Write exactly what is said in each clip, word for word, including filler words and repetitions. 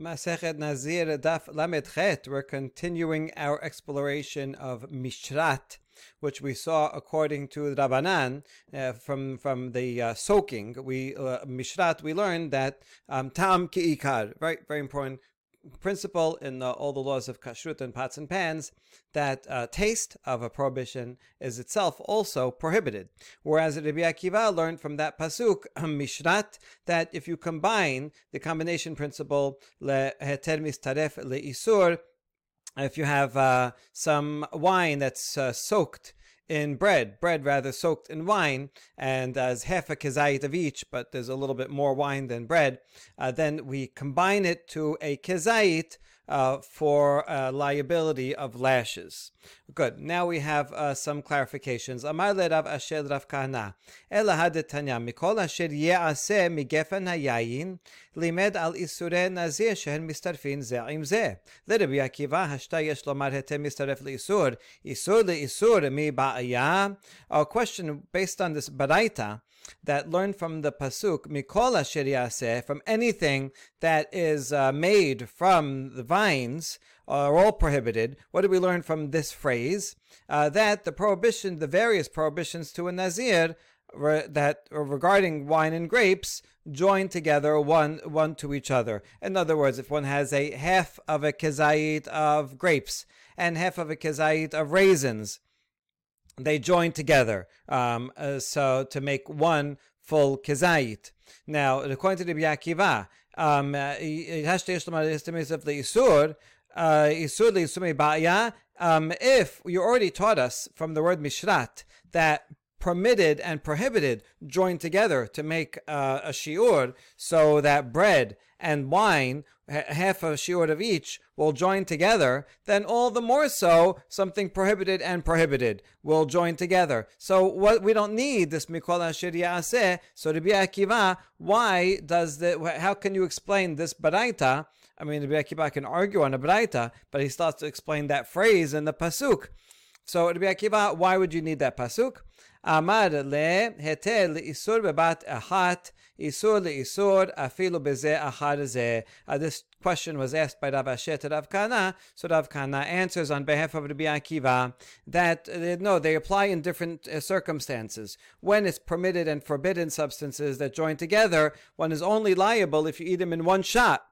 Masechet Nazir Daf Lamed Chet. We're continuing our exploration of Mishrat, which we saw according to Rabbanan uh, from from the uh, soaking. We uh, Mishrat we learned that um, Tam Ki'ikar, very very important principle in the, all the laws of kashrut and pots and pans, that uh, taste of a prohibition is itself also prohibited. Whereas Rabbi Akiva learned from that pasuk Mishrat that if you combine the combination principle leheter mistaref leisur, if you have uh, some wine that's uh, soaked in bread, bread rather soaked in wine, and as half a kezayit of each, but there's a little bit more wine than bread, uh, then we combine it to a kezayit uh, for uh, liability of lashes. Good. Now we have uh, some clarifications. Amar le Rav Asher Rav Kahana, Ela hadetanya mikol asher ye'aseh migefen hayayin limed al isurei nazir shehen mistarfin ze'im zeh. L'Rabbi Akiva hashta yesh lomar heter mistaref le'isur, isur le'isur mi ba'aya. A question based on this baraita that learned from the pasuk mikol asher ye'aseh, from anything that is uh, made from the vines, are all prohibited. What do we learn from this phrase? Uh, that the prohibition, the various prohibitions to a Nazir re- that regarding wine and grapes join together one one to each other. In other words, if one has a half of a kezayit of grapes and half of a kezayit of raisins, they join together um, uh, so to make one full kezayit. Now, according to Rabbi Akiva, um, uh, Uh, um, if you already taught us from the word Mishrat that permitted and prohibited join together to make uh, a shiur, so that bread and wine, half a shiur of each, will join together, then all the more so something prohibited and prohibited will join together. So what we don't need this mikol asher ye'aseh. So Rabbi Akiva, why does the? How can you explain this baraita? I mean, Rabbi Akiva can argue on a baraita, but he starts to explain that phrase in the pasuk. So Rabbi Akiva, why would you need that pasuk? Amar le hetel isur bebat achat. Isur leisur afilu bezeh achar zeh. This question was asked by Rav Asher to Rav Kahana, so Rav Kahana answers on behalf of Rabbi Akiva that uh, no, they apply in different uh, circumstances. When it's permitted and forbidden substances that join together, one is only liable if you eat them in one shot,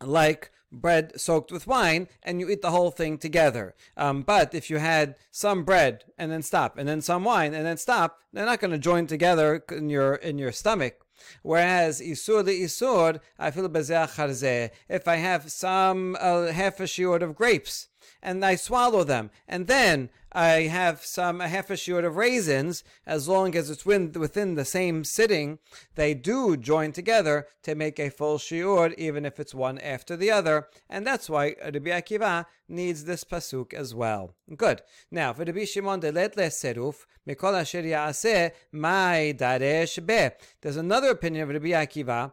like bread soaked with wine, and you eat the whole thing together. Um, but if you had some bread and then stop, and then some wine and then stop, they're not going to join together in your in your stomach. Whereas isur leisur, I feel bezeh achar zeh. If I have some uh, half a shiur of grapes and I swallow them, and then I have some a half a shiur of raisins, as long as it's within the same sitting, they do join together to make a full shiur, even if it's one after the other. And that's why Rabbi Akiva needs this pasuk as well. Good. Now, for Rabbi Shimon delet leseruf mikol asher yaaseh mai daresh be. There's another opinion of Rabbi Akiva.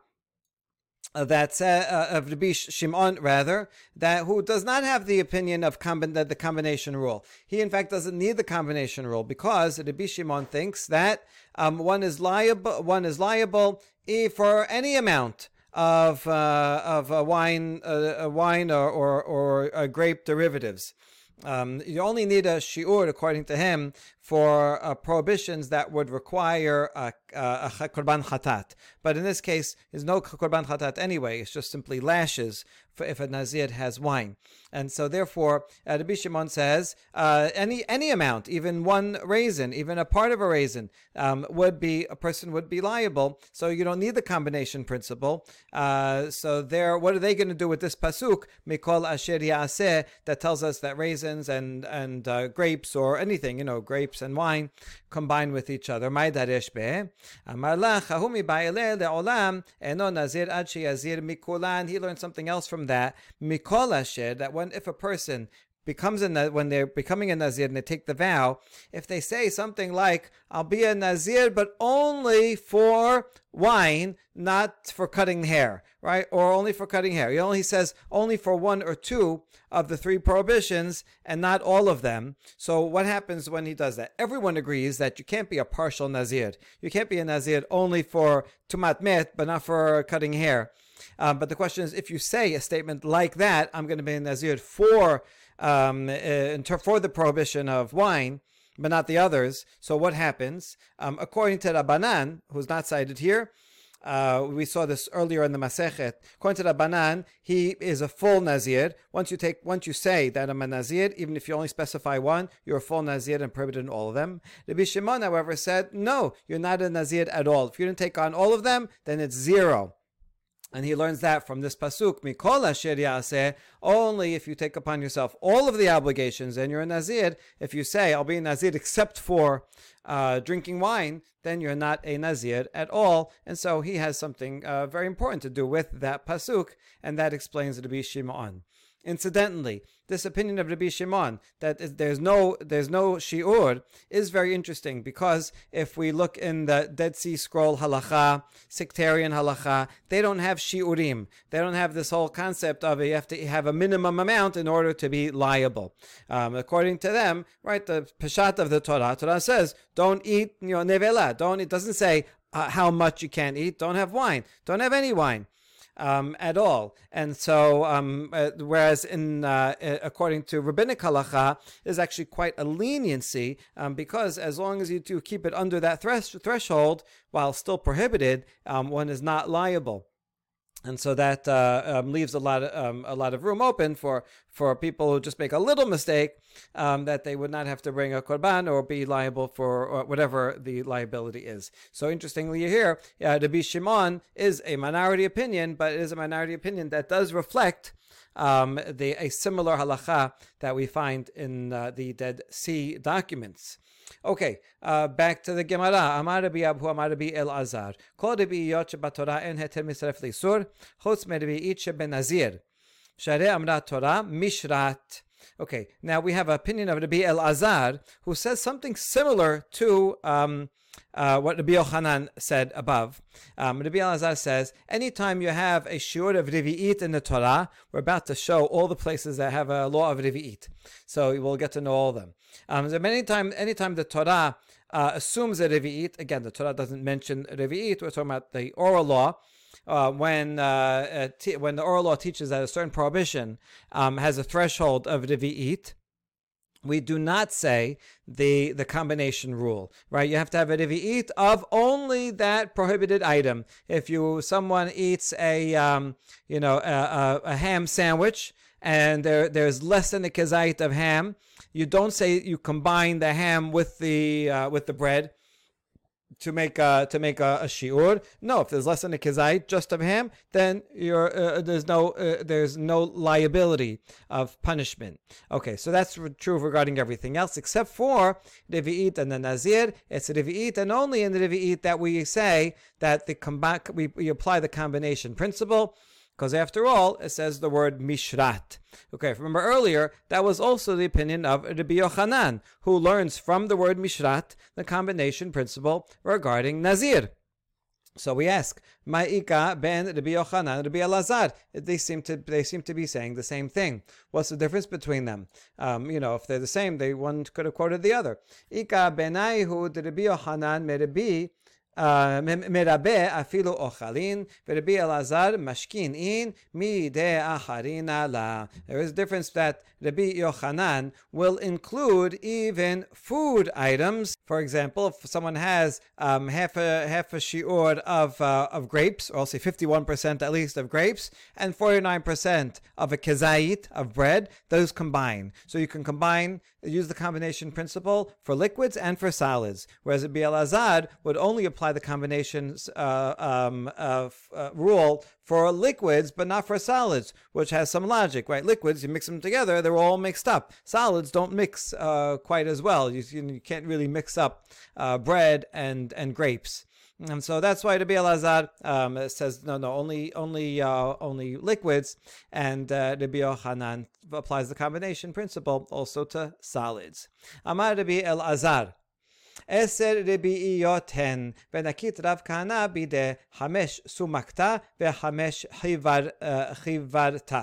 Uh, that's uh, uh, of Rabbi Shimon, rather, that who does not have the opinion of comb- the, the combination rule. He, in fact, doesn't need the combination rule, because Rabbi Shimon thinks that um, one is liable. One is liable for any amount of uh, of uh, wine, uh, wine or or, or uh, grape derivatives. Um, you only need a shiur, according to him, for uh, prohibitions that would require a, a, a korban chatat. But in this case, there's no korban chatat anyway. It's just simply lashes for if a nazir has wine. And so therefore, uh, Rabbi Shimon says, uh, any any amount, even one raisin, even a part of a raisin, um, would be, a person would be liable. So you don't need the combination principle. Uh, so there, what are they going to do with this pasuk, mikol asher ya'aseh, that tells us that raisins and, and uh, grapes or anything, you know, grapes and wine combine with each other. May daresh beh. Amar la chahumi ba'ileh le'olam eno nazir ad sheyazir mikulan. He learned something else from that mikol asher, that when if a person becomes a when they're becoming a nazir and they take the vow, if they say something like "I'll be a nazir, but only for wine, not for cutting hair," right? Or only for cutting hair. He only says only for one or two of the three prohibitions and not all of them. So what happens when he does that? Everyone agrees that you can't be a partial nazir. You can't be a nazir only for tumat met, but not for cutting hair. Um, but the question is, if you say a statement like that, I'm going to be a Nazir for um, in ter- for the prohibition of wine, but not the others. So what happens? Um, according to Rabbanan, who's not cited here, Uh, we saw this earlier in the Masechet. According to Rabbanan, he is a full Nazir. Once you take, once you say that I'm a Nazir, even if you only specify one, you're a full Nazir and prohibited in all of them. Rabbi Shimon, however, said, no, you're not a Nazir at all. If you didn't take on all of them, then it's zero. And he learns that from this pasuk, Mikol asher yaseh, only if you take upon yourself all of the obligations, then you're a Nazir. If you say, I'll be a Nazir except for uh, drinking wine, then you're not a Nazir at all. And so he has something uh, very important to do with that pasuk, and that explains Rabbi Shimon. Incidentally, this opinion of Rabbi Shimon, that is, there's no there's no shi'ur, is very interesting, because if we look in the Dead Sea Scroll halacha, sectarian halacha, they don't have shi'urim. They don't have this whole concept of you have to have a minimum amount in order to be liable. Um, according to them, right, the peshat of the Torah, Torah says, don't eat, you know, nevela. Don't, it doesn't say uh, how much you can eat. Don't have wine. Don't have any wine. Um, at all, and so um, uh, whereas in uh, according to rabbinic halacha, there's actually quite a leniency um, because as long as you do keep it under that thresh- threshold, while still prohibited, um, one is not liable. And so that uh, um, leaves a lot of, um, a lot of room open for, for people who just make a little mistake um, that they would not have to bring a korban or be liable for or whatever the liability is. So interestingly here, uh, Rabbi Shimon is a minority opinion, but it is a minority opinion that does reflect um, the a similar halacha that we find in uh, the Dead Sea documents. Okay, uh, back to the Gemara. Amar Rabbi Abu, Amar Rabbi Elazar. Kol Rabbi Yot shebatorah en heter mitzref l'isur, chutz meRabbi Yit sheben Nazir. Sharei Amra Torah mishrat. Okay, now we have an opinion of Rabbi Elazar, who says something similar to um, uh, what Rabbi Yochanan said above. Um, Rabbi Elazar says, anytime you have a shiur of Revi'it in the Torah, we're about to show all the places that have a law of Revi'it. So we'll get to know all of them. Um, so many time, anytime the Torah uh, assumes a Revi'it, again, the Torah doesn't mention Revi'it, we're talking about the oral law. Uh, when uh, t- when the oral law teaches that a certain prohibition um, has a threshold of revi'it, we do not say the the combination rule, right? You have to have a revi'it of only that prohibited item. If you someone eats a um, you know a, a, a ham sandwich and there there's less than a kezait of ham, you don't say you combine the ham with the uh, with the bread. To make a, to make a, a shiur, no. If there's less than a kezait just of ham, then you're uh, there's no uh, there's no liability of punishment. Okay, so that's true regarding everything else except for revi'it and the nazir. It's revi'it and only in the revi'it that we say that the comb- we, we apply the combination principle. Because after all, it says the word mishrat. Okay, remember earlier, that was also the opinion of Rabbi Yochanan, who learns from the word mishrat the combination principle regarding nazir. So we ask, Ma'ika ben Rabbi Yochanan, Rabbi Elazar. They seem to they seem to be saying the same thing. What's the difference between them? Um, you know, if they're the same, they one could have quoted the other. Ika benaihu de Rabbi Yochanan merabi. Uh, merabe afilu ochalin, v'Rabbi Elazar mashkinin midei acharin ala. There is a difference that Rabbi Yochanan will include even food items. For example, if someone has um, half a half a shiur of uh, of grapes, or I'll say fifty-one percent at least of grapes, and forty-nine percent of a kezait of bread, those combine. So you can combine, use the combination principle for liquids and for solids. Whereas Rabbi Elazar would only apply the combinations uh, um, uh, uh, rule for liquids, but not for solids, which has some logic, right? Liquids, you mix them together, they're all mixed up. Solids don't mix uh, quite as well. You, you can't really mix up uh, bread and, and grapes. And so that's why Rabbi Elazar um, says, no, no, only only uh, only liquids, and uh, Rabbi Yochanan applies the combination principle also to solids. Amar Rabbi Elazar. עשר רביעיות הן, ונקית רב כהנא בידי חמש סומקתה וחמש חיברתה.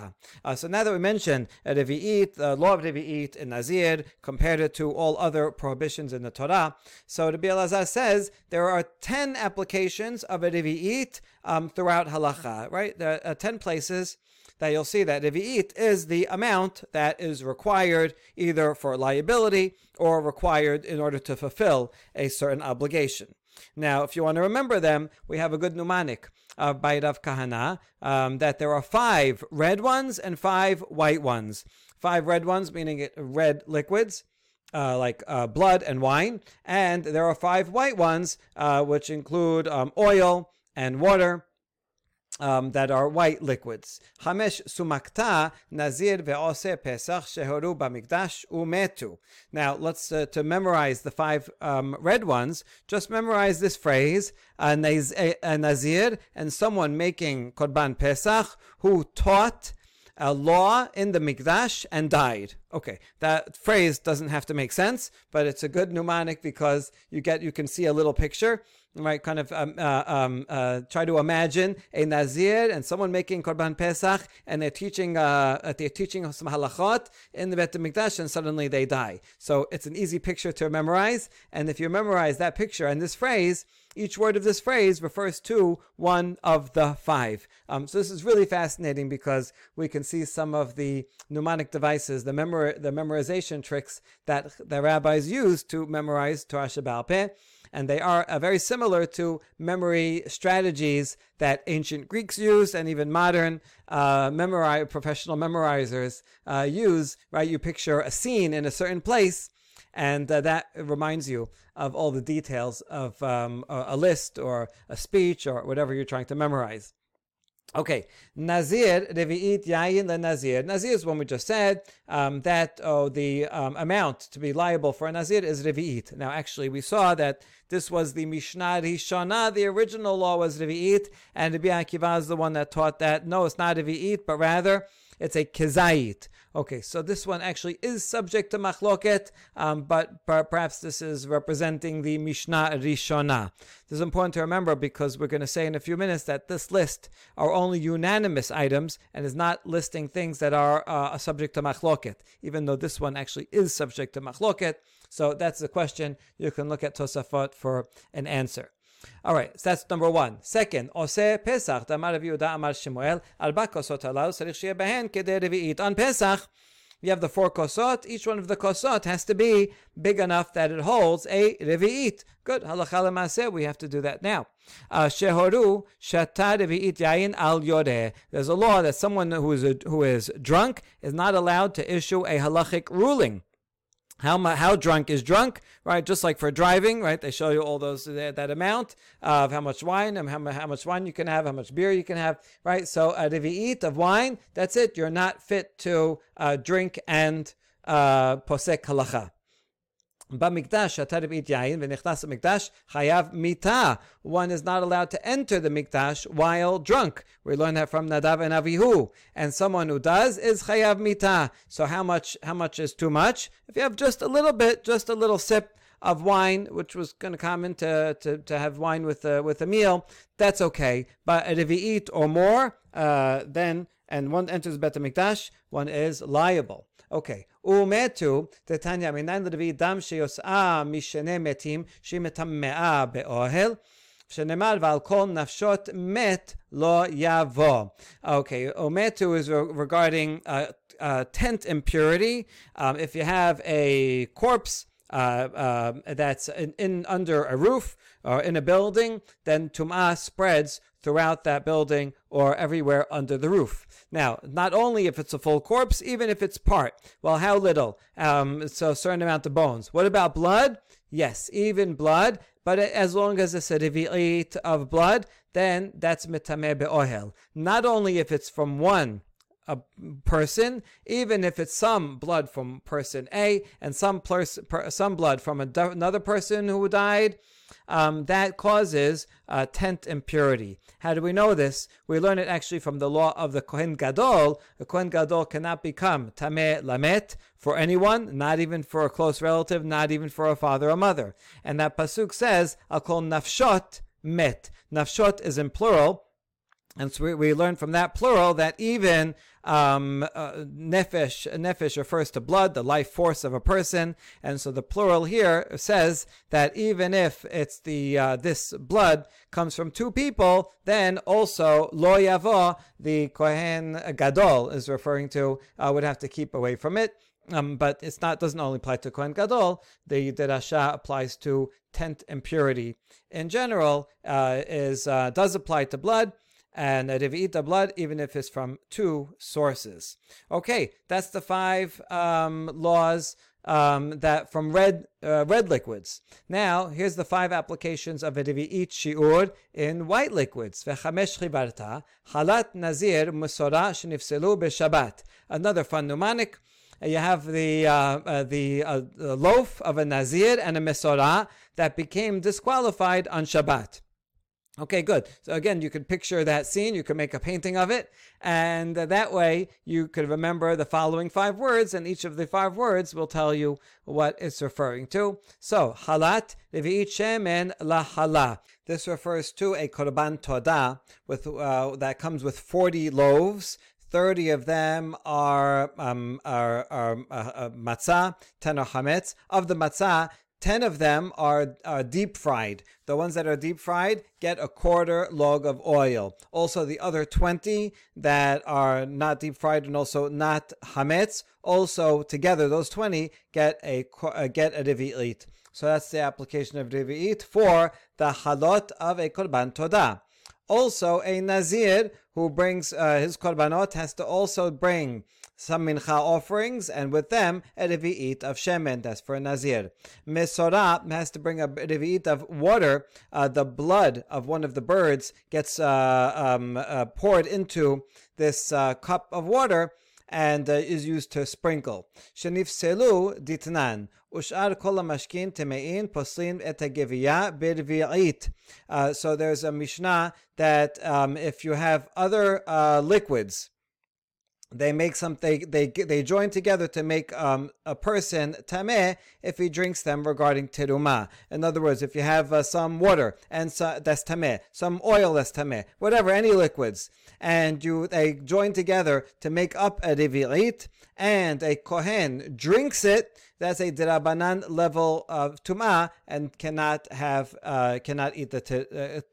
So now that we mentioned Revi'it, the law of Revi'it in Nazir, compared it to all other prohibitions in the Torah, so Rabbi Elazar says there are ten applications of a Revi'it um, throughout Halacha, right? There are ten places that you'll see that Revi'it is the amount that is required either for liability or required in order to fulfill a certain obligation. Now, if you want to remember them, we have a good mnemonic uh, by Rav Kahana um, that there are five red ones and five white ones. Five red ones, meaning it, red liquids, uh, like uh, blood and wine. And there are five white ones, uh, which include um, oil and water. Um, that are white liquids. Hamesh sumakta nazir ve'ose pesach shehoru b'mikdash umetu. Now, let's uh, to memorize the five um, red ones. Just memorize this phrase: a nazir and someone making korban pesach who taught a law in the mikdash and died. Okay, that phrase doesn't have to make sense, but it's a good mnemonic because you get you can see a little picture. Right, kind of um, uh, um, uh, try to imagine a nazir and someone making korban pesach, and they're teaching uh, they're teaching some halachot in the Beit Hamikdash, and suddenly they die. So it's an easy picture to memorize, and if you memorize that picture and this phrase, each word of this phrase refers to one of the five. Um, so this is really fascinating because we can see some of the mnemonic devices, the memor- the memorization tricks that the rabbis use to memorize Torah Shebaal Peh. And they are uh, very similar to memory strategies that ancient Greeks used, and even modern uh, memori- professional memorizers uh, use. Right, you picture a scene in a certain place, and uh, that reminds you of all the details of um, a list or a speech or whatever you're trying to memorize. Okay, Nazir, Revi'it, Yayin, Le Nazir. Nazir is one we just said, um, that oh, the um, amount to be liable for a Nazir is Revi'it. Now, actually, we saw that this was the Mishnah Rishonah. The original law was Revi'it, and Rabbi Akiva is the one that taught that, no, it's not Revi'it, but rather it's a Kezayit. Okay, so this one actually is subject to Machloket, um, but per- perhaps this is representing the Mishnah Rishonah. This is important to remember because we're going to say in a few minutes that this list are only unanimous items and is not listing things that are uh, subject to Machloket, even though this one actually is subject to Machloket. So that's the question. You can look at Tosafot for an answer. All right, so that's number one. Second, Oseh Pesach, Damar Rav Yehuda, Amar Shmuel, Arba Kosot Halav, Tzarich Sheyeh Behen Kedei Revi'it. On Pesach, you have the four kosot. Each one of the kosot has to be big enough that it holds a Revi'it. Good. Halacha l'maaseh, we have to do that now. Shehoru shata Revi'it yayin al yoreh. There's a law that someone who is a, who is drunk is not allowed to issue a halachic ruling. How how drunk is drunk, right? Just like for driving, right? They show you all those that, that amount of how much wine and how, how much wine you can have, how much beer you can have, right? So a revi'it of wine, that's it. You're not fit to uh, drink and uh, posek halacha. B'mikdash ata revi'it yayin v'nechnas mikdash chayav mita. One is not allowed to enter the mikdash while drunk. We learn that from Nadav and Avihu. And someone who does is chayav mita. So how much? How much is too much? If you have just a little bit, just a little sip of wine, which was going to common to, to to have wine with a, with a meal, that's okay. But if you eat or more, uh, then and one enters Beit HaMikdash, one is liable. Okay. Umetu Titania Minan Revi Dam Sheyos'a Mishene Metim Shimetammea Be'ohel Shenemar Valkol Nafshot Met Lo Yavo. Okay. Umetu is re- regarding uh, uh, tent impurity. Um, if you have a corpse Uh, uh, that's in, in under a roof or in a building, then tum'ah spreads throughout that building or everywhere under the roof. Now, not only if it's a full corpse, even if it's part. Well, how little? Um, so a certain amount of bones. What about blood? Yes, even blood, but as long as it's a revi'it of blood, then that's mitameh be'ohel. Not only if it's from one a person, even if it's some blood from person A and some pers- per- some blood from a du- another person who died, um, that causes uh, tent impurity. How do we know this? We learn it actually from the law of the Kohen Gadol. The Kohen Gadol cannot become Tameh Lamet for anyone, not even for a close relative, not even for a father or mother. And that pasuk says, I'll call Nafshot Met. Nafshot is in plural. And so we, we learn from that plural that even um, uh, nefesh, nefesh refers to blood, the life force of a person. And so the plural here says that even if it's the uh, this blood comes from two people, then also lo yavo, the Kohen Gadol is referring to, uh, would have to keep away from it. Um, but it's not doesn't only apply to Kohen Gadol. The derasha applies to tent impurity in general. Uh, is uh, does apply to blood. And a revi'ita blood, even if it's from two sources. Okay, that's the five um, laws um, that from red uh, red liquids. Now, here's the five applications of a revi'it shi'ur in white liquids. V'chamesh chivarta, halat nazir musora shenifselu b'shabbat. Another fun mnemonic. You have the uh, uh, the, uh, the loaf of a nazir and a mesora that became disqualified on Shabbat. Okay, good. So again, you could picture that scene. You could make a painting of it. And that way, you could remember the following five words, and each of the five words will tell you what it's referring to. So, halat, revi'it shemen lahala. This refers to a korban todah with uh, that comes with forty loaves. thirty of them are, um, are, are uh, uh, matzah, ten are chametz. Of the matzah, ten of them are, are deep fried. The ones that are deep fried get a quarter log of oil. Also, the other twenty that are not deep fried and also not hametz, also together those twenty get a uh, get a revi'it. So that's the application of revi'it for the halot of a korban todah. Also, a nazir who brings uh, his korbanot has to also bring some mincha offerings, and with them a revi'it of shemen. That's for a nazir. Mesorah has to bring a revi'it of water. Uh, the blood of one of the birds gets uh, um, uh, poured into this uh, cup of water and uh, is used to sprinkle. Shenifselu ditnan ushar kol hamashkin temein poslin et hageviya b'revi'it. So there's a mishnah that um, if you have other uh, liquids, they make some. They they they join together to make um, a person tameh if he drinks them regarding teruma. In other words, if you have uh, some water and so, that's tameh, some oil that's tameh, whatever, any liquids, and you they join together to make up a revi'it, and a kohen drinks it. That's a derabanan level of tumah and cannot have uh, cannot eat the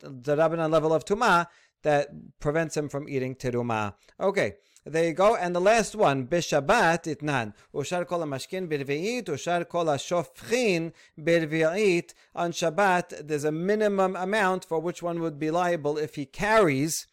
derabanan uh, level of tumah that prevents him from eating teruma. Okay. There you go. And the last one, Bishabat itnan. Ushar kol hamashkin b'revi'it, ushar kol hashofchin b'revi'it. On Shabbat, there's a minimum amount for which one would be liable if he carries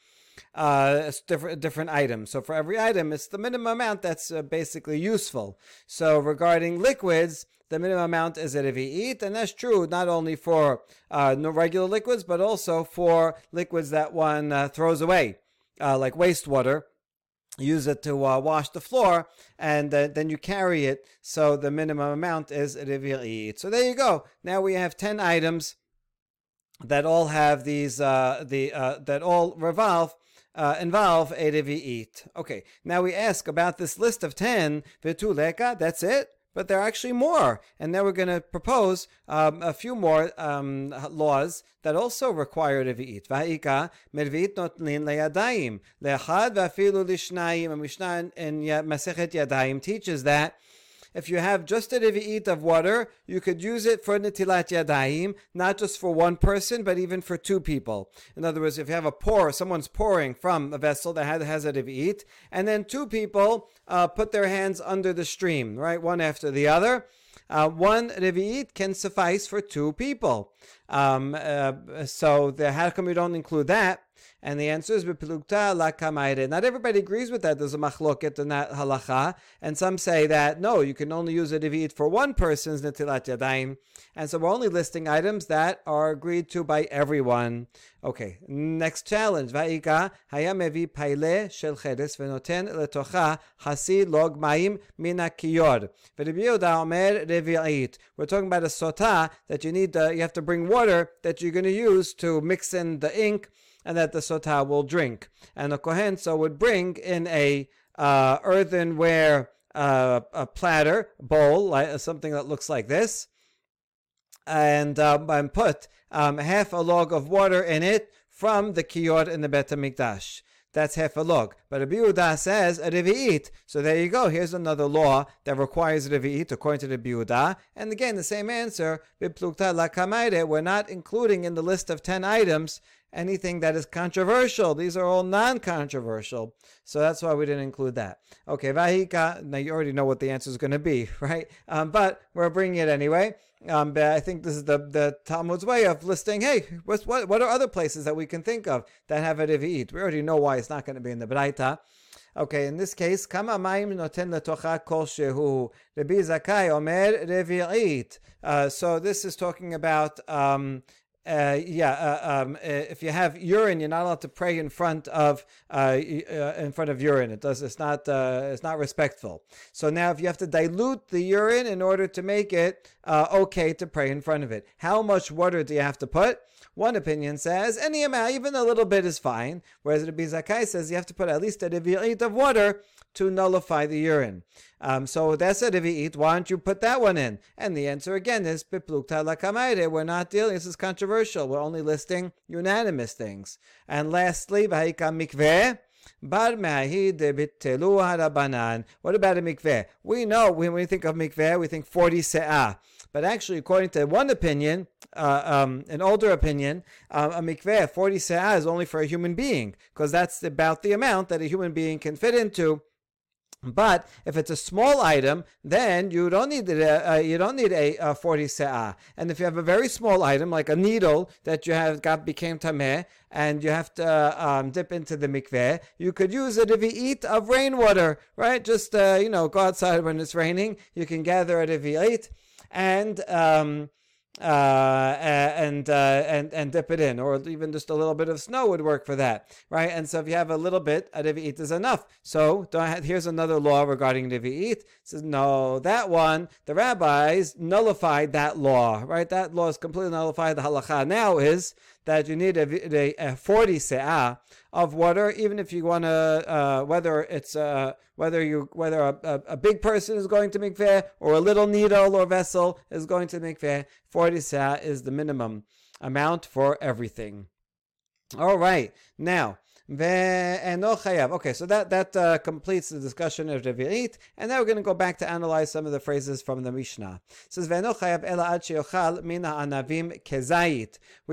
uh, different, different items. So for every item, it's the minimum amount that's uh, basically useful. So regarding liquids, the minimum amount is a revi'it, and that's true not only for uh, no regular liquids, but also for liquids that one uh, throws away, uh, like wastewater. Use it to uh, wash the floor, and uh, then you carry it. So the minimum amount is revi'it. So there you go. Now we have ten items that all have these uh, the uh, that all revolve uh, involve a revi'it. Okay. Now we ask about this list of ten. V'tuleka. That's it. But there are actually more. And now we're going to propose um, a few more um, laws that also require revi'it. Va'ika, mervi'it notlin le'yadayim. Le'chad va'afilu lishnayim. And Mishnah in Masechet Yadayim teaches that if you have just a revi'it of water, you could use it for netilat yadayim, not just for one person, but even for two people. In other words, if you have a pour, someone's pouring from a vessel that has a revi'it, and then two people uh, put their hands under the stream, right, one after the other. Uh, one revi'it can suffice for two people. Um, uh, so the, how come we don't include that? And the answer is bepilukta la kamayre. Not everybody agrees with that. There's a machloket in that halacha, and some say that no, you can only use a divid for one person's netilat yadayim. And so we're only listing items that are agreed to by everyone. Okay, next challenge. Va'ika hayamevi paile shel cheres venoten letocha hasi log ma'im mina kiyor. V'Rabbi Yehuda omer revi'it. We're talking about a sota that you need. Uh, you have to bring water that you're going to use to mix in the ink, and that the sotah will drink. And the kohen so would bring in a uh, earthenware uh, a platter, bowl, like, something that looks like this, and, um, and put um, half a log of water in it from the kiyor in the Bet HaMikdash. That's half a log. But Rabbi Yehuda says a revi'it. So there you go. Here's another law that requires a revi'it according to Rabbi Yehuda. And again, the same answer. Biplukta la kamayre. We're not including in the list of ten items anything that is controversial. These are all non-controversial. So that's why we didn't include that. Okay, vahika. Now you already know what the answer is going to be, right? Um, but we're bringing it anyway. Um, but I think this is the, the Talmud's way of listing, hey, what's, what what are other places that we can think of that have a revi'it? We already know why it's not going to be in the Braita. Okay, in this case, Kama Mayim Noten Letocha Kol Shehu. Rabbi Zakkai Omer Revi'it. Uh, so this is talking about... Um, Uh, yeah, uh, um, uh, if you have urine, you're not allowed to pray in front of uh, uh, in front of urine. It does. It's not. Uh, it's not respectful. So now, if you have to dilute the urine in order to make it uh, okay to pray in front of it, how much water do you have to put? One opinion says any amount, even a little bit, is fine. Whereas Rabbi Zakkai says you have to put at least a revi'it of water to nullify the urine. Um, so that's a revi'it. Why don't you put that one in? And the answer again is biplukta la kamayre. We're not dealing. This is controversial. We're only listing unanimous things. And lastly, v'hayika mikveh. Bar me'ahi debitelu harabanan. What about a mikveh? We know when we think of mikveh, we think forty se'ah. But actually, according to one opinion, uh, um, an older opinion, uh, a mikveh, forty se'ah, is only for a human being, because that's about the amount that a human being can fit into. But if it's a small item, then you don't need a, uh, you don't need a uh, forty se'ah. And if you have a very small item, like a needle that you have got became tameh, and you have to uh, um, dip into the mikveh, you could use a revi'it of rainwater, right? Just, uh, you know, go outside when it's raining. You can gather a revi'it and... Um, Uh, and, uh, and, and dip it in, or even just a little bit of snow would work for that, right? And so if you have a little bit, a revi'it is enough. So don't have, here's another law regarding revi'it. It says, no, that one, the rabbis nullified that law, right? That law is completely nullified. The halacha now is that you need a, a forty se'ah of water, even if you want to, uh, whether it's, uh, whether you, whether a, a, a big person is going to mikveh or a little needle or vessel is going to mikveh, forty se'ah is the minimum amount for everything. All right, now. Okay, so that that uh, completes the discussion of revi'it, and now we're going to go back to analyze some of the phrases from the Mishnah. It says, we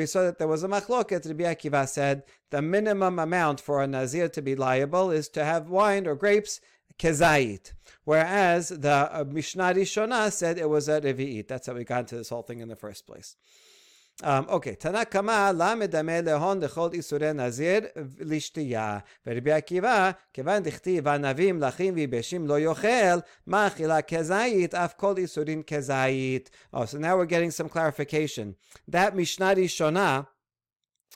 saw that there was a machloket. Rabbi Akiva said the minimum amount for a nazir to be liable is to have wine or grapes kezayit, whereas the Mishnah Rishonah said it was a revi'it. That's how we got into this whole thing in the first place. Um, okay, Tanakama la medame lehon dechol isure nazir lishtiyah. Rabbi Akiva kevan dichtiv anavim lachim vibeshim lo yochel ma'achila kezayit af kol isurin kezayit. Oh, so now we're getting some clarification. That Mishnah Rishonah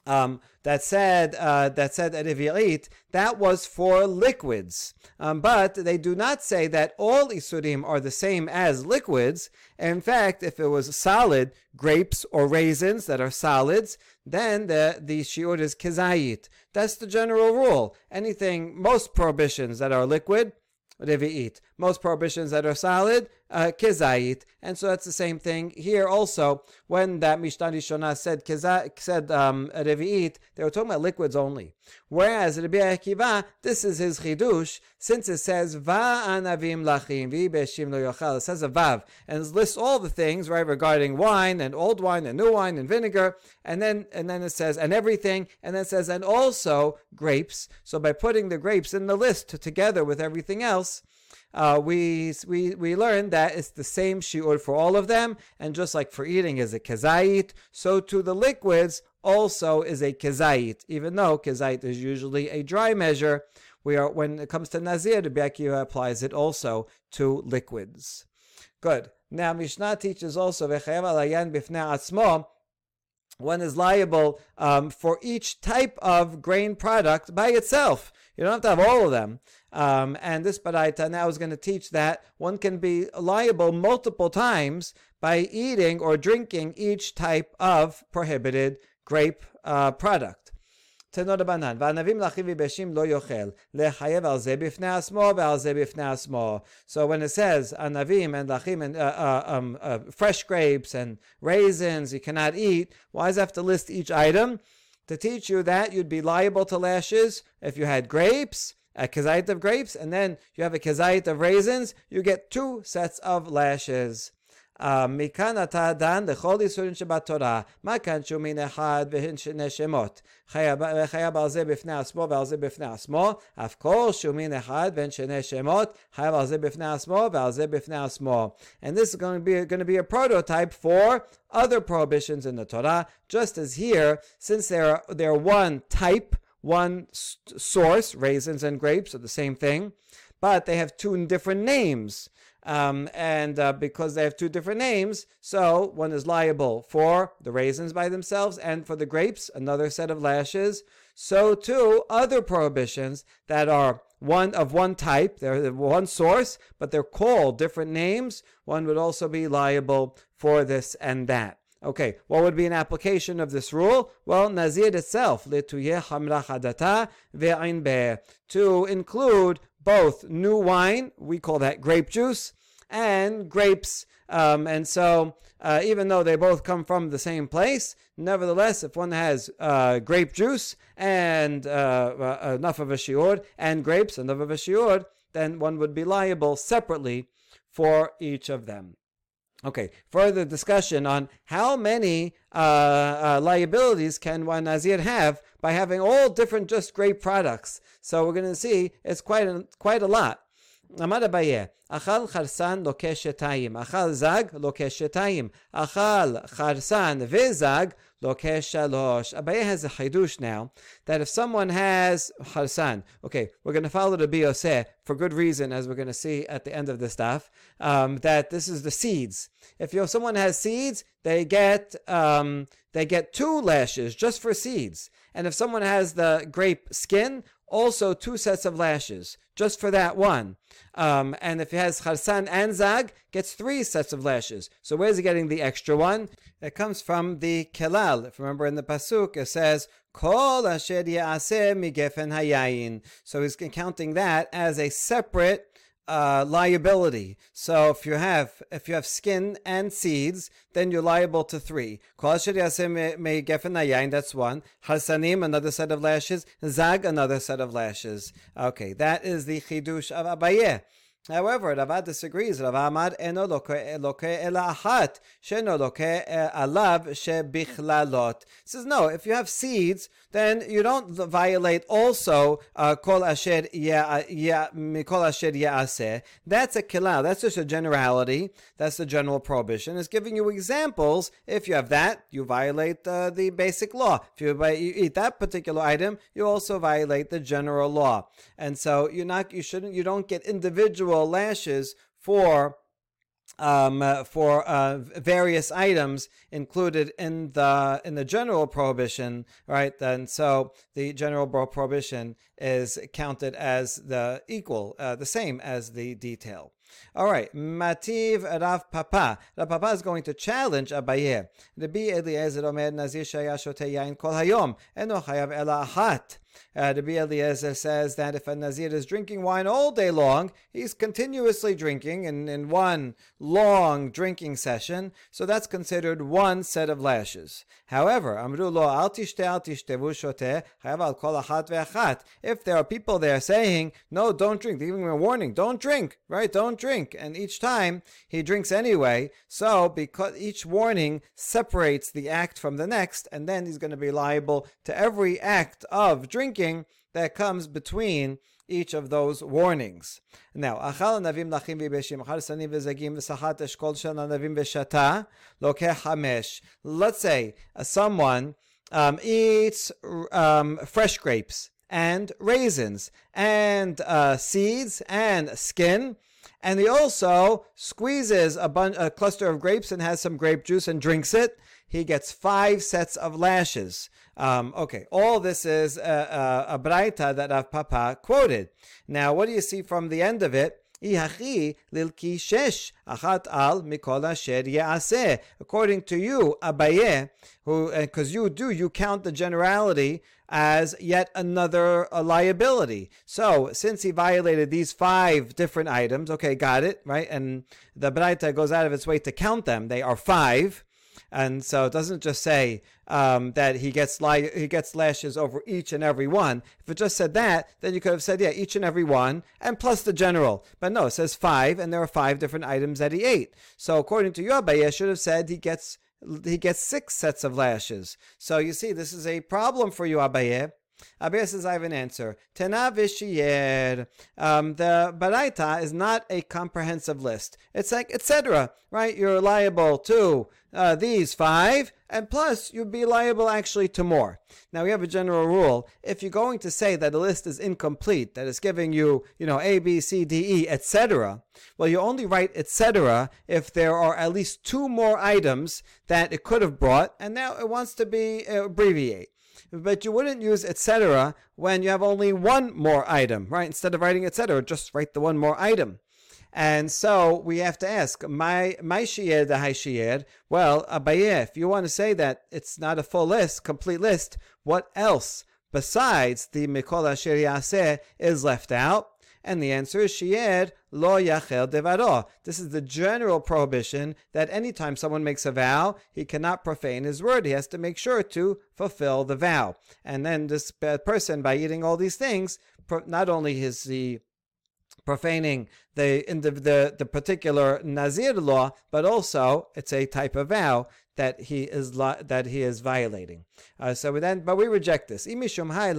um, that said uh, that said a revi'it, that was for liquids, um, but they do not say that all isurim are the same as liquids. In fact, if it was solid, grapes or raisins that are solids, then the, the shiur is kezayit. That's the general rule. Anything, most prohibitions that are liquid, revi'it. Most prohibitions that are solid, uh, kezayit. And so that's the same thing here also. When that Mishnah Rishonah said kezayit, said um, revi'it, they were talking about liquids only. Whereas Rabbi Akiva, this is his chidush, since it says va'anavim lachim v'beshim lo yochal, it says a vav, and it lists all the things, right, regarding wine and old wine and new wine and vinegar, and then and then it says and everything, and then it says and also grapes. So by putting the grapes in the list together with everything else, Uh, we we we learned that it's the same shiur for all of them, and just like for eating is a kezayit, so to the liquids also is a kezait, even though kezait is usually a dry measure. We are, when it comes to nazir, the B'Akiva Akiva applies it also to liquids. Good. Now Mishnah teaches also v'chayev alayan b'fnei atzmo. One is liable um, for each type of grain product by itself. You don't have to have all of them. Um, and this Baraita now is going to teach that one can be liable multiple times by eating or drinking each type of prohibited grape uh, product. Tenor banan v'anavim lachiv v'beshim lo yochel lechayev al ze b'fnei asmo ve'al ze b'fnei asmo. So when it says anavim and lachim and uh, uh, um, uh, fresh grapes and raisins you cannot eat, why does it have to list each item? To teach you that you'd be liable to lashes if you had grapes, a kezait of grapes, and then you have a kezait of raisins, you get two sets of lashes. Mikan ata dan lechol isurim shebatorah makan shumin echad v'hinshne shemot chayav al zeh b'fnei asmo v'al zeh b'fnei asmo afkol shumin echad v'hinshne shemot chayav al zeh b'fnei asmo v'al zeh b'fnei asmo. And this is going to be going to be a prototype for other prohibitions in the Torah, just as here, since there are there are one type, one st- source, raisins and grapes are the same thing, but they have two different names. Um, and uh, because they have two different names, so one is liable for the raisins by themselves and for the grapes, another set of lashes. So too, other prohibitions that are one of one type, they're one source, but they're called different names, one would also be liable for this and that. Okay, what would be an application of this rule? Well, nazir itself, lituyeh hamra hadata ve'ain be'eh, to include both new wine, we call that grape juice, and grapes. Um, and so, uh, even though they both come from the same place, nevertheless, if one has uh, grape juice and uh, uh, enough of a shiur, and grapes, enough of a shiur, then one would be liable separately for each of them. Okay, further discussion on how many uh, uh, liabilities can one nazir have by having all different just grape products. So we're going to see it's quite a, quite a lot. Amar Abaye, achal charsan lokesh shetayim, achal zag lokesh shetayim, achal charsan vezag lokesh shalosh. Abaye has a chidush now that if someone has charsan, okay, we're going to follow the bioseh for good reason, as we're going to see at the end of this stuff, um, that this is the seeds. If you, someone has seeds, they get um, they get two lashes just for seeds. And if someone has the grape skin, also two sets of lashes, just for that one. Um, and if he has charsan and zag, gets three sets of lashes. So where's he getting the extra one? It comes from the kelal. If you remember in the pasuk, it says, kol asher ya'aseh migefen hayayin. So he's counting that as a separate Uh, liability. So if you have if you have skin and seeds, then you're liable to three. That's one. Harsanim, another set of lashes. Zag, another set of lashes. Okay, that is the chidush of Abaye. However, Rava disagrees. Rava Amar eno loke loke ela achat sheno loke alav shebichlallot. Says no. If you have seeds, then you don't violate also kol asher ya ya mikol asher yaaseh. That's a kilal. That's just a generality. That's the general prohibition. It's giving you examples. If you have that, you violate the, the basic law. If you, you eat that particular item, you also violate the general law. And so you're not. You shouldn't. You don't get individual lashes for um, uh, for uh, various items included in the in the general prohibition, right? And so the general prohibition is counted as the equal, uh, the same as the detail. All right, Mativ Rav Papa. Rav Papa is going to challenge Abaye. Rabbi Eliezer Omer Nazir Shaya Shoteh Yain Kol Hayom Eno Chayav Ela Achat. Uh, Rabbi Eliezer says that if a Nazir is drinking wine all day long, he's continuously drinking in, in one long drinking session, so that's considered one set of lashes. However, Amru lo al tishteh al tishtevu shoteh chayav al kol achat ve'achat. If there are people there saying, no, don't drink, they're giving him a warning, don't drink, right, don't drink, and each time he drinks anyway, so because each warning separates the act from the next, and then he's going to be liable to every act of drinking that comes between each of those warnings. Now, achal anavim lachim v'beshim, harsanim v'zagim v'sachat eshkol shel anavim v'shata lokeh hamesh. Let's say uh, someone um, eats um, fresh grapes and raisins and uh, seeds and skin. And he also squeezes a, bun- a cluster of grapes and has some grape juice and drinks it. He gets five sets of lashes. Um, okay, all this is a, a, a braita that Rav Papa quoted. Now, what do you see from the end of it? According to you, Abaye, who, because you do, you count the generality as yet another uh, liability. So, since he violated these five different items, okay, got it, right? And the Braita goes out of its way to count them. They are five. And so it doesn't just say um, that he gets li- he gets lashes over each and every one. If it just said that, then you could have said, yeah, each and every one, and plus the general. But no, it says five, and there are five different items that he ate. So according to Abaye, I should have said he gets he gets six sets of lashes. So you see, this is a problem for you, Abaye. Abaye says, I have an answer. Tena vishiyer. Um, the Baraita is not a comprehensive list. It's like, et cetera, right? You're liable to uh, these five, and plus you'd be liable actually to more. Now, we have a general rule. If you're going to say that a list is incomplete, that it's giving you, you know, A, B, C, D, E, et cetera, well, you only write et cetera if there are at least two more items that it could have brought, and now it wants to be uh, abbreviate. But you wouldn't use et cetera when you have only one more item, right? Instead of writing et cetera, just write the one more item. And so we have to ask, my my shi'er the high shi'er. Well, Abaye, if you want to say that it's not a full list, complete list, what else besides the mikol asher yaseh is left out? And the answer is shi'er lo yachel devaro. This is the general prohibition that anytime someone makes a vow, he cannot profane his word. He has to make sure to fulfill the vow. And then this person, by eating all these things, not only is he profaning the, in the, the, the particular nazir law, but also it's a type of vow that he is that he is violating. Uh, so we then, but we reject this. Says no. If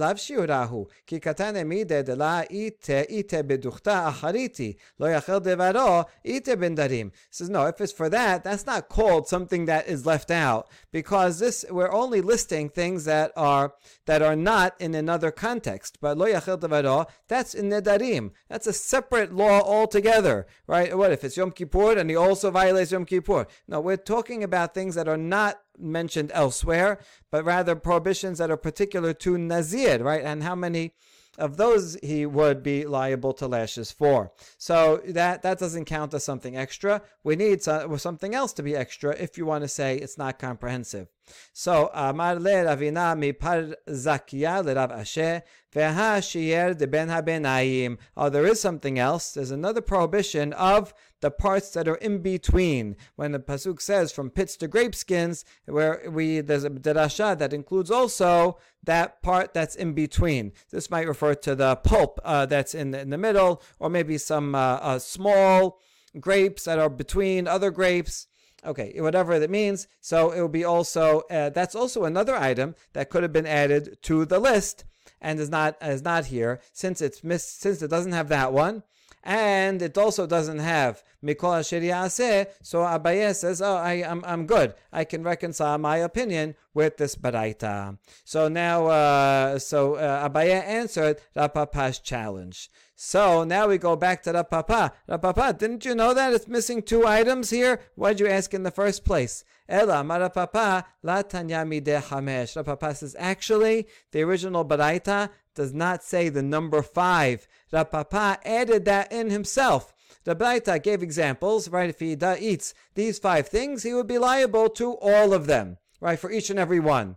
it's for that, that's not called something that is left out, because this we're only listing things that are that are not in another context. But lo yachel devaro, that's in nedarim. That's a separate law altogether, right? What if it's Yom Kippur and he also violates Yom Kippur? No, we're talking about things that are not mentioned elsewhere, but rather prohibitions that are particular to Nazir, right? And how many of those he would be liable to lashes for. So that that doesn't count as something extra. We need so, something else to be extra if you want to say it's not comprehensive. So Amar le Ravina mi par Zakia le Rav Asher veha shiyer de ben habenayim. Oh, there is something else. There's another prohibition of the parts that are in between. When the pasuk says from pits to grape skins, where we there's a derasha that includes also that part that's in between. This might refer to the pulp uh, that's in the, in the middle, or maybe some uh, uh, small grapes that are between other grapes. Okay, whatever that means. So it will be also uh, that's also another item that could have been added to the list and is not is not here since it's missed, since it doesn't have that one. And it also doesn't have Mikol Asher Yaseh, so Abaye says, oh, I, I'm, I'm good. I can reconcile my opinion with this Baraita. So now, uh, so uh, Abaye answered Rav Papa's challenge. So now we go back to Rav Papa. Rav Papa, didn't you know that it's missing two items here? Why'd you ask in the first place? Ela, Rav Papa, la tanya mideh hamesh. Rav Papa says, actually, the original Baraita does not say the number five. Rav Papa added that in himself. The Braita gave examples, right? If he da eats these five things, he would be liable to all of them, right? For each and every one.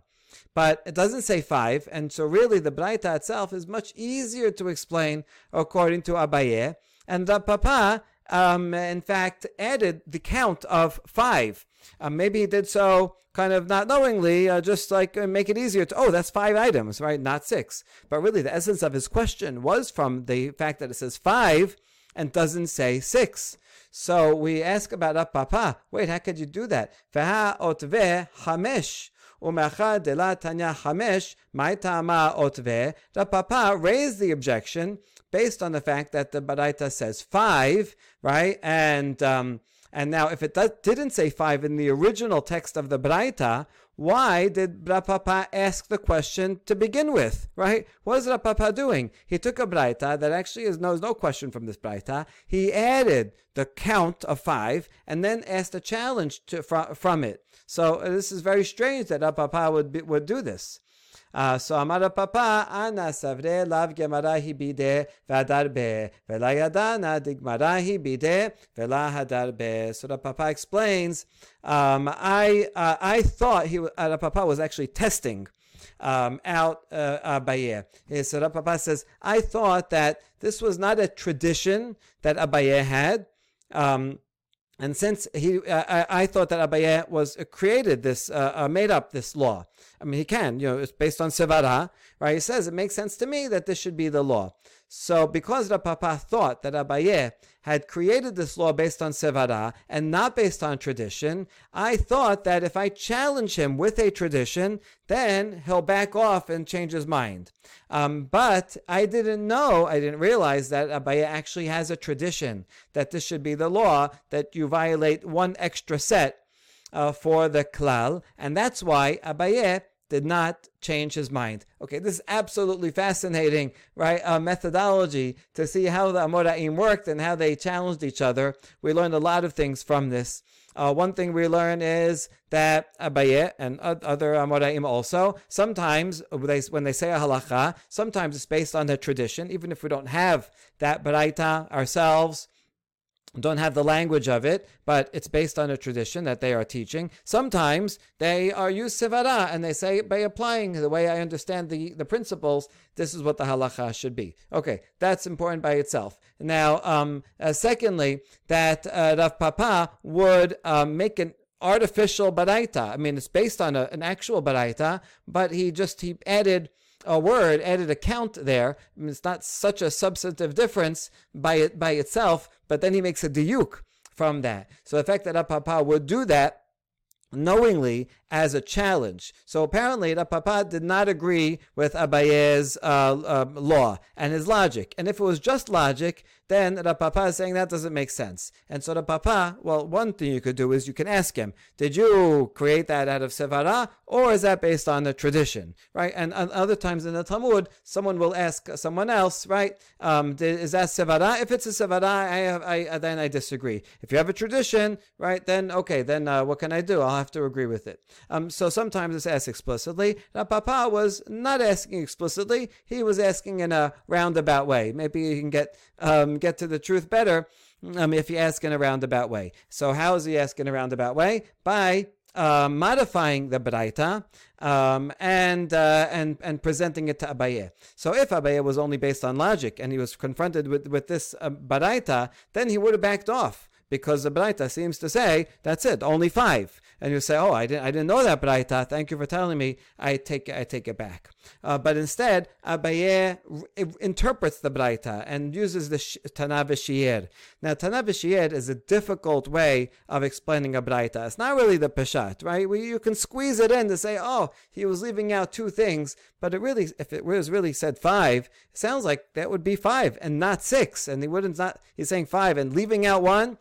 But it doesn't say five, and so really the Braita itself is much easier to explain according to Abaye. And Rav Papa, um, in fact, added the count of five. Uh, maybe he did so kind of not knowingly, uh, just like uh, make it easier to, oh, that's five items, right? Not six. But really the essence of his question was from the fact that it says five and doesn't say six. So we ask about Rav Papa, wait, how could you do that? Veha otveh hamesh. Umachad de la tanya hamesh, mai ta'ama otveh. Rav Papa raised the objection based on the fact that the Baraita says five, right? And, um, And now, if it does, didn't say five in the original text of the Braita, why did Rav Papa ask the question to begin with, right? What is Rav Papa doing? He took a Braita that actually is no, no question from this Braita. He added the count of five and then asked a challenge to, from, from it. So uh, this is very strange that Rav Papa would, be, would do this. Uh, so Amar Papa, Ana Savre Lav Gemarahi Bide Vadarbe Vela Yadana Digmarahi Bide Vela Hadarbe. So Rav Papa explains, um, I uh, I thought he Rav Papa was actually testing um, out uh, Abaye. So Rav Papa says, I thought that this was not a tradition that Abaye had. Um, And since he, uh, I, I thought that Abaye was uh, created this, uh, uh, made up this law. I mean, he can, you know, it's based on Sevara, right? He says, it makes sense to me that this should be the law. So because Rav Papa thought that Abaye had created this law based on Sevara and not based on tradition, I thought that if I challenge him with a tradition, then he'll back off and change his mind. Um, but I didn't know, I didn't realize that Abaye actually has a tradition, that this should be the law, that you violate one extra set uh, for the klal, and that's why Abaye did not change his mind. Okay, this is absolutely fascinating, right? Uh, methodology to see how the Amoraim worked and how they challenged each other. We learned a lot of things from this. Uh, one thing we learn is that Abaye and other Amoraim also, sometimes they, when they say a halacha, sometimes it's based on the tradition, even if we don't have that baraita ourselves, don't have the language of it, but it's based on a tradition that they are teaching. Sometimes they are use Sevara, and they say, by applying the way I understand the, the principles, this is what the halacha should be. Okay, that's important by itself. Now, um, uh, secondly, that uh, Rav Papa would uh, make an artificial baraita. I mean, it's based on a, an actual baraita, but he just he added a word, added a count there. I mean, it's not such a substantive difference by it by itself, but then he makes a diuk from that. So the fact that Rav Papa would do that knowingly as a challenge. So apparently Rav Papa did not agree with Abaye's uh, uh, law and his logic. And if it was just logic, then Rav Papa is saying that doesn't make sense. And so Rav Papa, well, one thing you could do is you can ask him, did you create that out of Sevara, or is that based on the tradition, right? And, and other times in the Talmud, someone will ask someone else, right, um, did, is that Sevara? If it's a Sevara, I have, I, then I disagree. If you have a tradition, right, then okay, then uh, what can I do? I'll have to agree with it. Um, so sometimes it's asked explicitly. Rav Papa was not asking explicitly. He was asking in a roundabout way. Maybe you can get... Um, get to the truth better um, if you ask in a roundabout way. So how is he asking in a roundabout way? By uh, modifying the Braita um, and, uh, and and presenting it to Abaye. So if Abaye was only based on logic and he was confronted with, with this uh, Braita, then he would have backed off, because the Braita seems to say, that's it, only five. And you say, oh, I didn't I didn't know that Braita. Thank you for telling me. I take I take it back. Uh, but instead, Abaye re- interprets the Braita and uses the sh- Tana v'Shiyir. Now, Tana v'Shiyir is a difficult way of explaining a Braita. It's not really the Peshat, right? We, you can squeeze it in to say, oh, he was leaving out two things. But it really, if it was really said five, it sounds like that would be five and not six. And he wouldn't not, he's saying five and leaving out one.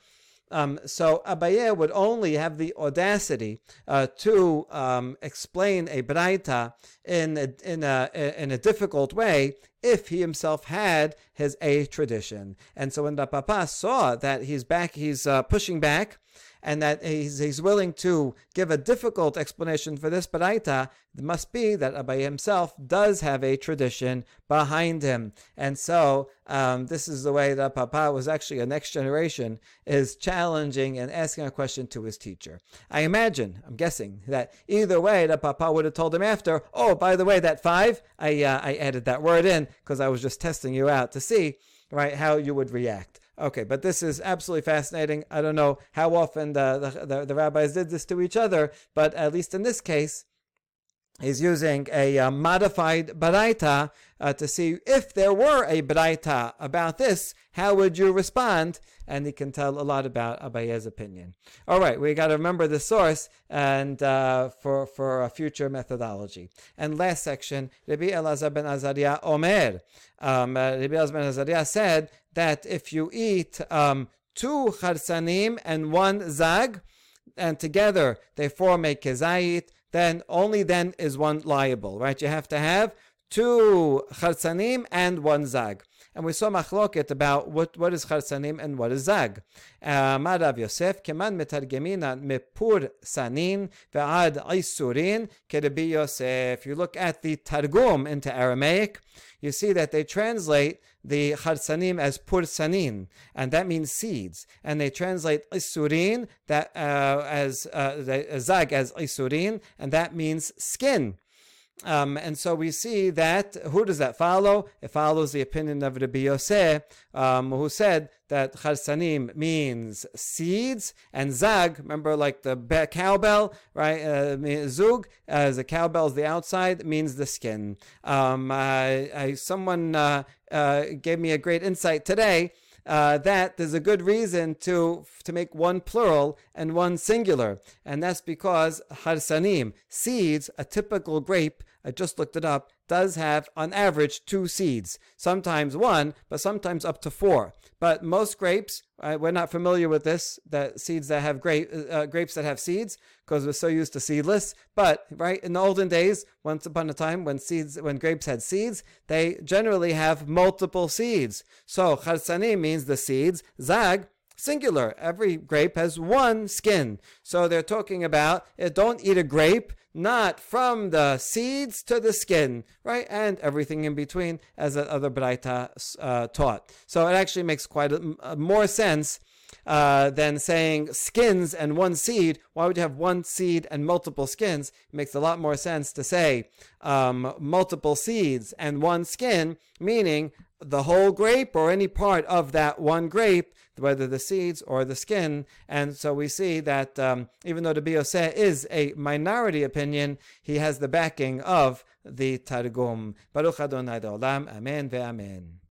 Um, so Abaye would only have the audacity uh, to um, explain a Braita in a, in a in a difficult way if he himself had his a tradition. And so when Rav Papa saw that he's back, he's uh, pushing back, and that he's he's willing to give a difficult explanation for this Braita, it must be that Abaye himself does have a tradition behind him. And so Um, this is the way that Papa was actually a next generation, is challenging and asking a question to his teacher. I imagine, I'm guessing, that either way that Papa would have told him after, oh, by the way, that five, I uh, I added that word in because I was just testing you out to see, right, how you would react. Okay, but this is absolutely fascinating. I don't know how often the the, the, the rabbis did this to each other, but at least in this case, he's using a uh, modified Baraita uh, to see if there were a Baraita about this, how would you respond? And he can tell a lot about Abaye's opinion. All right, we got to remember the source and uh, for, for a future methodology. And last section, Rabbi Elazar ben Azariah Omer. Um, uh, Rabbi Elazar ben Azariah said that if you eat um, two Kharsanim and one Zag, and together they form a Kezayit, then only then is one liable, right? You have to have two Kharsanim and one Zag. And we saw machloket about what, what is Kharsanim and what is Zag. Amar Rav Yosef, Keman metargemina mepur sanin ve'ad isurin kerebi Yosef. You look at the Targum into Aramaic, you see that they translate the Kharsanim as pur sanin, and that means seeds. And they translate isurin that, uh, as uh, Zag as isurin, and that means skin. Um, and so we see that, who does that follow? It follows the opinion of Rabbi Yosef, um, who said that Kharsanim means seeds, and Zag, remember like the be- cowbell, right? Uh, zug, as uh, a cowbell is the outside, means the skin. Um, I, I, someone uh, uh, gave me a great insight today. Uh, that there's a good reason to to make one plural and one singular, and that's because Harsanim, seeds, a typical grape, I just looked it up, does have on average two seeds, sometimes one, but sometimes up to four. But most grapes, uh, we're not familiar with this, that seeds that have grape, uh, grapes that have seeds, because we're so used to seedless. But right in the olden days, once upon a time, when seeds, when grapes had seeds, they generally have multiple seeds. So Kharsanim means the seeds. Zag, singular. Every grape has one skin. So they're talking about, don't eat a grape, not from the seeds to the skin, right? And everything in between, as the other Braita uh, taught. So it actually makes quite a, a more sense uh, than saying skins and one seed. Why would you have one seed and multiple skins? It makes a lot more sense to say um, multiple seeds and one skin, meaning the whole grape or any part of that one grape, whether the seeds or the skin. And so we see that um, even though the Biyoseh is a minority opinion, he has the backing of the Targum. Baruch Adonai Olam. Amen ve'amen.